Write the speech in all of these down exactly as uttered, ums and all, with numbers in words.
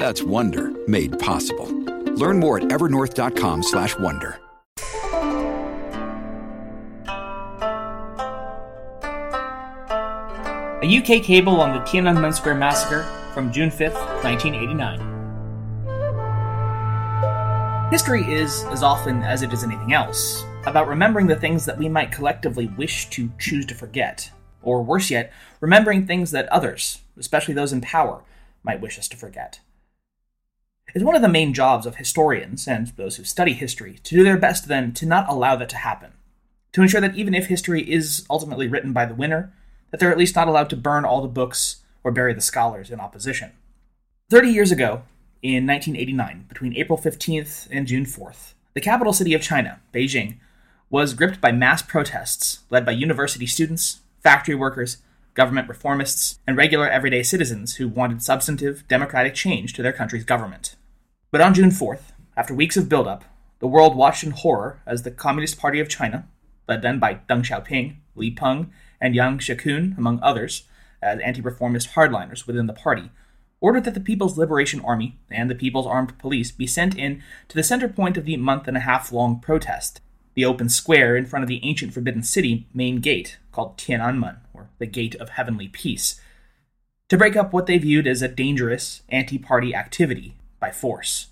That's Wonder made possible. Learn more at evernorth.com slash wonder. A U K cable on the Tiananmen Square massacre from June fifth, nineteen eighty-nine. History is, as often as it is anything else, about remembering the things that we might collectively wish to choose to forget, or worse yet, remembering things that others, especially those in power, might wish us to forget. It's one of the main jobs of historians and those who study history to do their best then to not allow that to happen, to ensure that even if history is ultimately written by the winner, that they're at least not allowed to burn all the books or bury the scholars in opposition. Thirty years ago, in nineteen eighty-nine, between April fifteenth and June fourth, the capital city of China, Beijing, was gripped by mass protests led by university students, factory workers, government reformists, and regular everyday citizens who wanted substantive democratic change to their country's government. But on June fourth, after weeks of build-up, the world watched in horror as the Communist Party of China, led then by Deng Xiaoping, Li Peng, and Yang Shangkun, among others, as anti-reformist hardliners within the party, ordered that the People's Liberation Army and the People's Armed Police be sent in to the center point of the month-and-a-half-long protest, the open square in front of the ancient Forbidden City main gate called Tiananmen, or the Gate of Heavenly Peace, to break up what they viewed as a dangerous anti-party activity by force.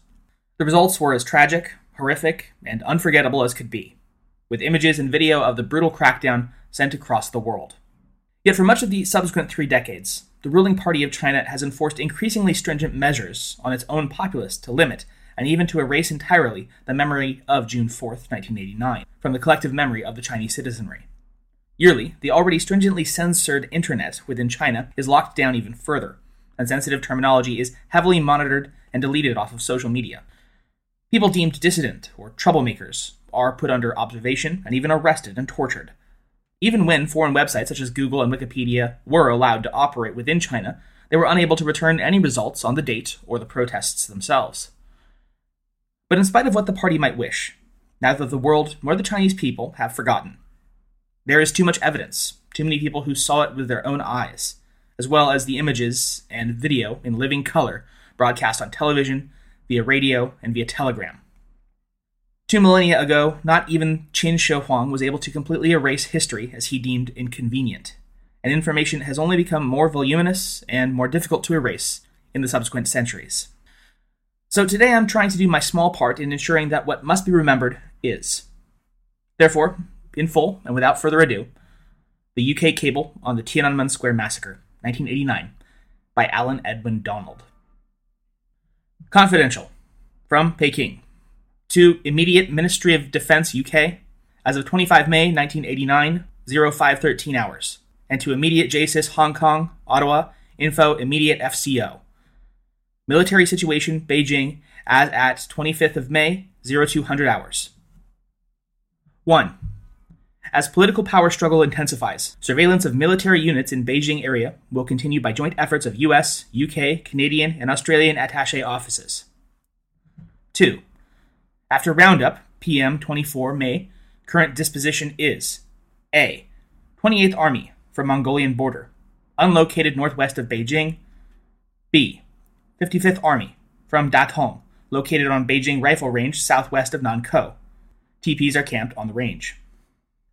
The results were as tragic, horrific, and unforgettable as could be, with images and video of the brutal crackdown sent across the world. Yet for much of the subsequent three decades, the ruling party of China has enforced increasingly stringent measures on its own populace to limit and even to erase entirely the memory of June fourth, nineteen eighty-nine, from the collective memory of the Chinese citizenry. Yearly, the already stringently censored internet within China is locked down even further, and sensitive terminology is heavily monitored and deleted off of social media. People deemed dissident or troublemakers are put under observation and even arrested and tortured. Even when foreign websites such as Google and Wikipedia were allowed to operate within China, they were unable to return any results on the date or the protests themselves. But in spite of what the party might wish, neither the world nor the Chinese people have forgotten. There is too much evidence, too many people who saw it with their own eyes, as well as the images and video in living color broadcast on television, via radio, and via telegram. Two millennia ago, not even Qin Shi Huang was able to completely erase history as he deemed inconvenient, and information has only become more voluminous and more difficult to erase in the subsequent centuries. So today I'm trying to do my small part in ensuring that what must be remembered is. Therefore, in full and without further ado, the U K cable on the Tiananmen Square Massacre, nineteen eighty-nine, by Alan Edwin Donald. Confidential. From Peking. To immediate Ministry of Defense U K, as of twenty-fifth of May, nineteen eighty-nine, oh five thirteen hours, and to immediate JASIS Hong Kong, Ottawa, info immediate F C O. Military situation Beijing as at twenty-fifth of May, oh two hundred hours. one. As political power struggle intensifies, surveillance of military units in Beijing area will continue by joint efforts of U S, U K, Canadian, and Australian attaché offices. two. After roundup, P M twenty-fourth of May, current disposition is A. twenty-eighth Army from Mongolian border, unlocated northwest of Beijing. B. fifty-fifth Army from Datong, located on Beijing rifle range southwest of Nankou. T Ps are camped on the range.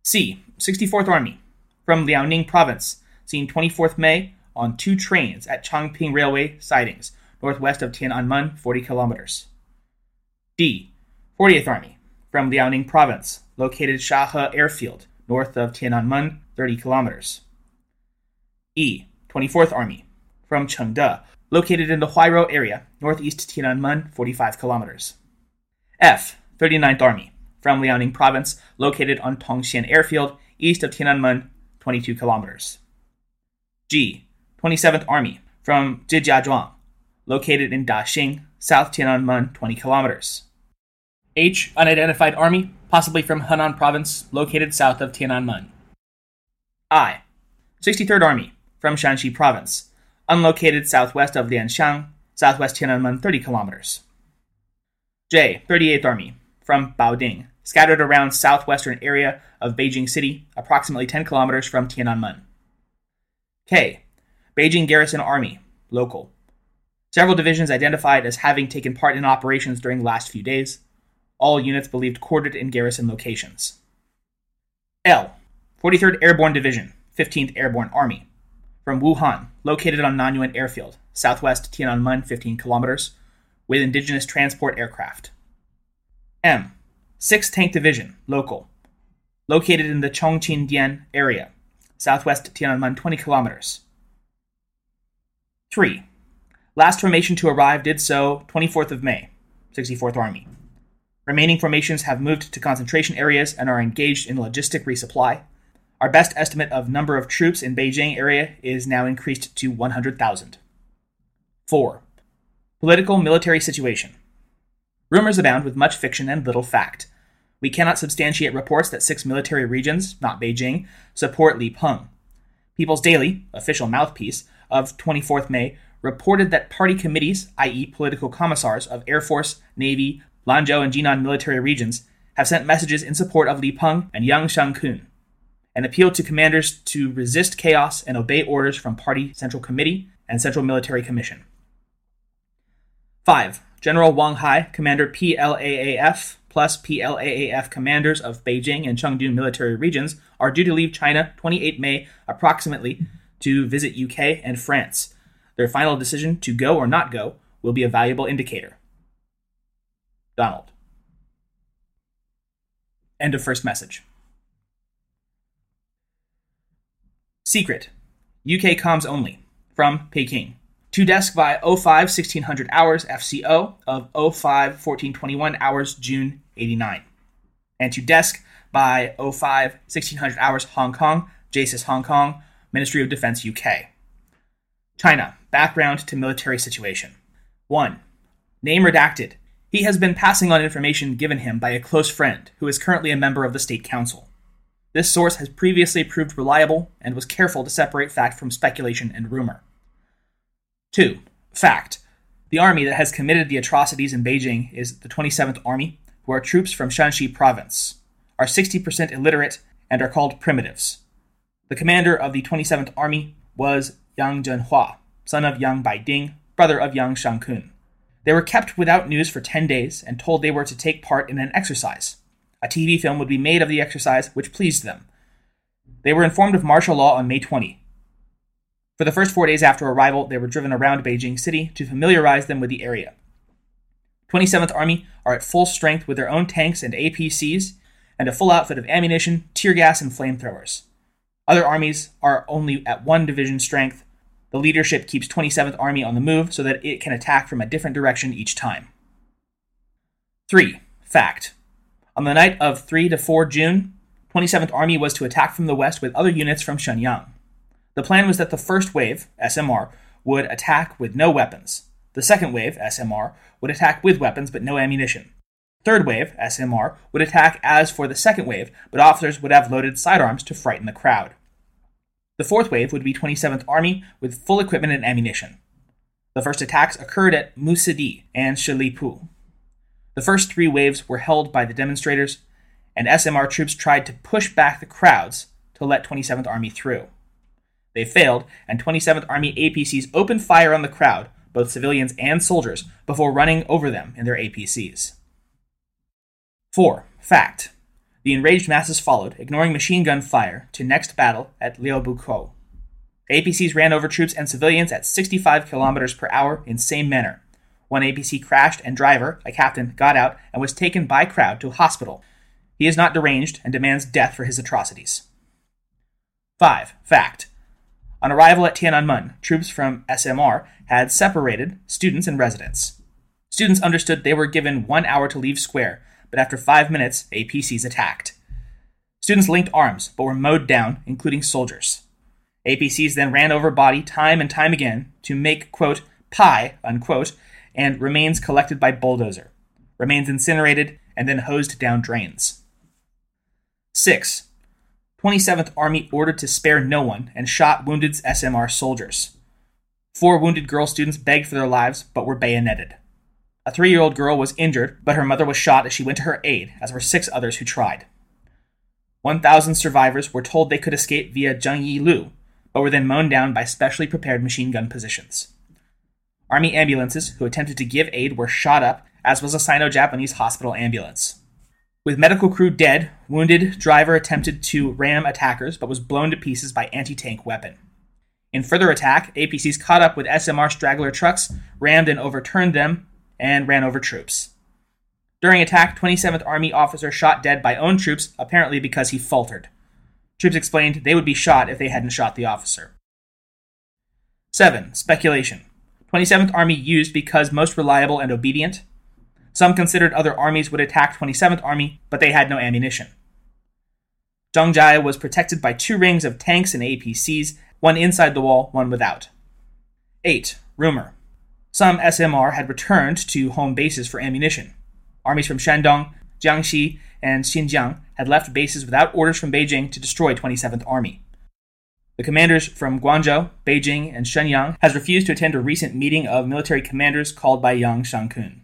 C. sixty-fourth Army from Liaoning province, seen twenty-fourth of May on two trains at Changping railway sidings, northwest of Tiananmen, forty kilometers. D. fortieth Army from Liaoning province, located Shahe airfield, north of Tiananmen, thirty kilometers. E. twenty-fourth Army from Chengde, located in the Huairou area, northeast Tiananmen, forty-five kilometers. F. thirty-ninth Army from Liaoning province, located on Tongxian airfield, east of Tiananmen, twenty-two kilometers. G. twenty-seventh Army from Zhejiazhuang, located in Daxing, south Tiananmen twenty kilometers. H. Unidentified Army, possibly from Henan Province, located south of Tiananmen. I. sixty-third Army, from Shanxi Province, unlocated southwest of Lianshang, southwest Tiananmen thirty kilometers. J. thirty-eighth Army, from Baoding, scattered around southwestern area of Beijing City, approximately ten kilometers from Tiananmen. K. Beijing Garrison Army, local. Several divisions identified as having taken part in operations during the last few days. All units believed quartered in garrison locations. L. forty-third Airborne Division, fifteenth Airborne Army, from Wuhan, located on Nanyuan Airfield, southwest Tiananmen fifteen kilometers, with indigenous transport aircraft. M. sixth Tank Division, local, located in the Chongqing-Dian area, southwest Tiananmen twenty kilometers. three. Last formation to arrive did so twenty-fourth of May, sixty-fourth Army. Remaining formations have moved to concentration areas and are engaged in logistic resupply. Our best estimate of number of troops in Beijing area is now increased to one hundred thousand. four. Political military situation. Rumors abound with much fiction and little fact. We cannot substantiate reports that six military regions, not Beijing, support Li Peng. People's Daily, official mouthpiece, of twenty-fourth of May reported that party committees, that is political commissars of Air Force, Navy, Lanzhou and Jinan military regions have sent messages in support of Li Peng and Yang Shangkun, and appealed to commanders to resist chaos and obey orders from Party Central Committee and Central Military Commission. five. General Wang Hai, Commander P L A A F, plus P L A A F commanders of Beijing and Chengdu military regions are due to leave China twenty-eighth of May approximately to visit U K and France. Their final decision to go or not go will be a valuable indicator. Donald. End of first message. Secret. U K comms only. From Peking. To desk by oh five sixteen hundred hours F C O of oh five fourteen twenty-one hours June eighty-nine. And to desk by oh five sixteen hundred hours Hong Kong, JASIS Hong Kong, Ministry of Defense U K. China. Background to military situation. one. Name redacted. He has been passing on information given him by a close friend who is currently a member of the State Council. This source has previously proved reliable and was careful to separate fact from speculation and rumor. two. Fact. The army that has committed the atrocities in Beijing is the twenty-seventh Army, who are troops from Shanxi Province, are sixty percent illiterate, and are called primitives. The commander of the twenty-seventh Army was Yang Zhenhua, son of Yang Baiding, brother of Yang Shangkun. They were kept without news for ten days and told they were to take part in an exercise. A T V film would be made of the exercise, which pleased them. They were informed of martial law on May twentieth. For the first four days after arrival, they were driven around Beijing City to familiarize them with the area. twenty-seventh Army are at full strength with their own tanks and A P Cs, and a full outfit of ammunition, tear gas, and flamethrowers. Other armies are only at one division strength. The leadership keeps twenty-seventh Army on the move so that it can attack from a different direction each time. three. Fact. On the night of third to fourth of June, twenty-seventh Army was to attack from the west with other units from Shenyang. The plan was that the first wave, S M R, would attack with no weapons. The second wave, S M R, would attack with weapons but no ammunition. Third wave, S M R, would attack as for the second wave, but officers would have loaded sidearms to frighten the crowd. The fourth wave would be twenty-seventh Army with full equipment and ammunition. The first attacks occurred at Musidi and Shilipu. The first three waves were held by the demonstrators, and S M R troops tried to push back the crowds to let twenty-seventh Army through. They failed, and twenty-seventh Army A P Cs opened fire on the crowd, both civilians and soldiers, before running over them in their A P Cs. four. Fact. The enraged masses followed, ignoring machine gun fire, to next battle at Liaobukou. A P Cs ran over troops and civilians at sixty-five kilometers per hour in same manner. One A P C crashed and driver, a captain, got out and was taken by crowd to a hospital. He is not deranged and demands death for his atrocities. five. Fact. On arrival at Tiananmen, troops from S M R had separated students and residents. Students understood they were given one hour to leave square, but after five minutes, A P Cs attacked. Students linked arms, but were mowed down, including soldiers. A P Cs then ran over body time and time again to make, quote, pie, unquote, and remains collected by bulldozer, remains incinerated, and then hosed down drains. six. twenty-seventh Army ordered to spare no one and shot wounded S M R soldiers. Four wounded girl students begged for their lives but were bayoneted. A three-year-old girl was injured, but her mother was shot as she went to her aid, as were six others who tried. one thousand survivors were told they could escape via Zhengyilu, but were then mown down by specially prepared machine gun positions. Army ambulances who attempted to give aid were shot up, as was a Sino-Japanese hospital ambulance. With medical crew dead, wounded, driver attempted to ram attackers, but was blown to pieces by anti-tank weapon. In further attack, A P Cs caught up with S M R straggler trucks, rammed and overturned them, and ran over troops. During attack, twenty-seventh Army officer shot dead by own troops, apparently because he faltered. Troops explained they would be shot if they hadn't shot the officer. seven. Speculation. twenty-seventh Army used because most reliable and obedient. Some considered other armies would attack twenty-seventh Army, but they had no ammunition. Zhengzhai was protected by two rings of tanks and A P Cs, one inside the wall, one without. eight. Rumor. Some S M R had returned to home bases for ammunition. Armies from Shandong, Jiangxi, and Xinjiang had left bases without orders from Beijing to destroy twenty-seventh Army. The commanders from Guangzhou, Beijing, and Shenyang has refused to attend a recent meeting of military commanders called by Yang Shangkun.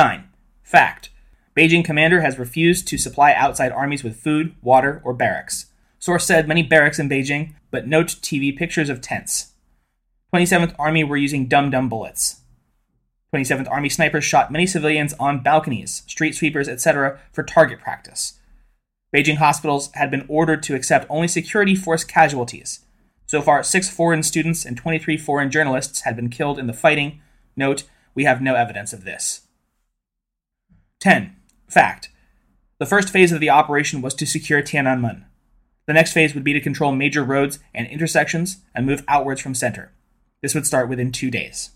nine. Fact. Beijing commander has refused to supply outside armies with food, water, or barracks. Source said many barracks in Beijing, but note T V pictures of tents. twenty-seventh Army were using dum-dum bullets. twenty-seventh Army snipers shot many civilians on balconies, street sweepers, et cetera for target practice. Beijing hospitals had been ordered to accept only security force casualties. So far, six foreign students and twenty-three foreign journalists had been killed in the fighting. Note, we have no evidence of this. ten. Fact. The first phase of the operation was to secure Tiananmen. The next phase would be to control major roads and intersections and move outwards from center. This would start within two days.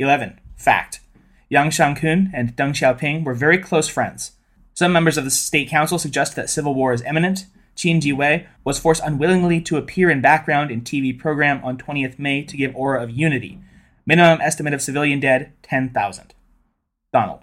eleven. Fact. Yang Shangkun and Deng Xiaoping were very close friends. Some members of the State Council suggest that civil war is imminent. Qin Jiwei was forced unwillingly to appear in background in T V program on twentieth of May to give aura of unity. Minimum estimate of civilian dead, ten thousand. Donald.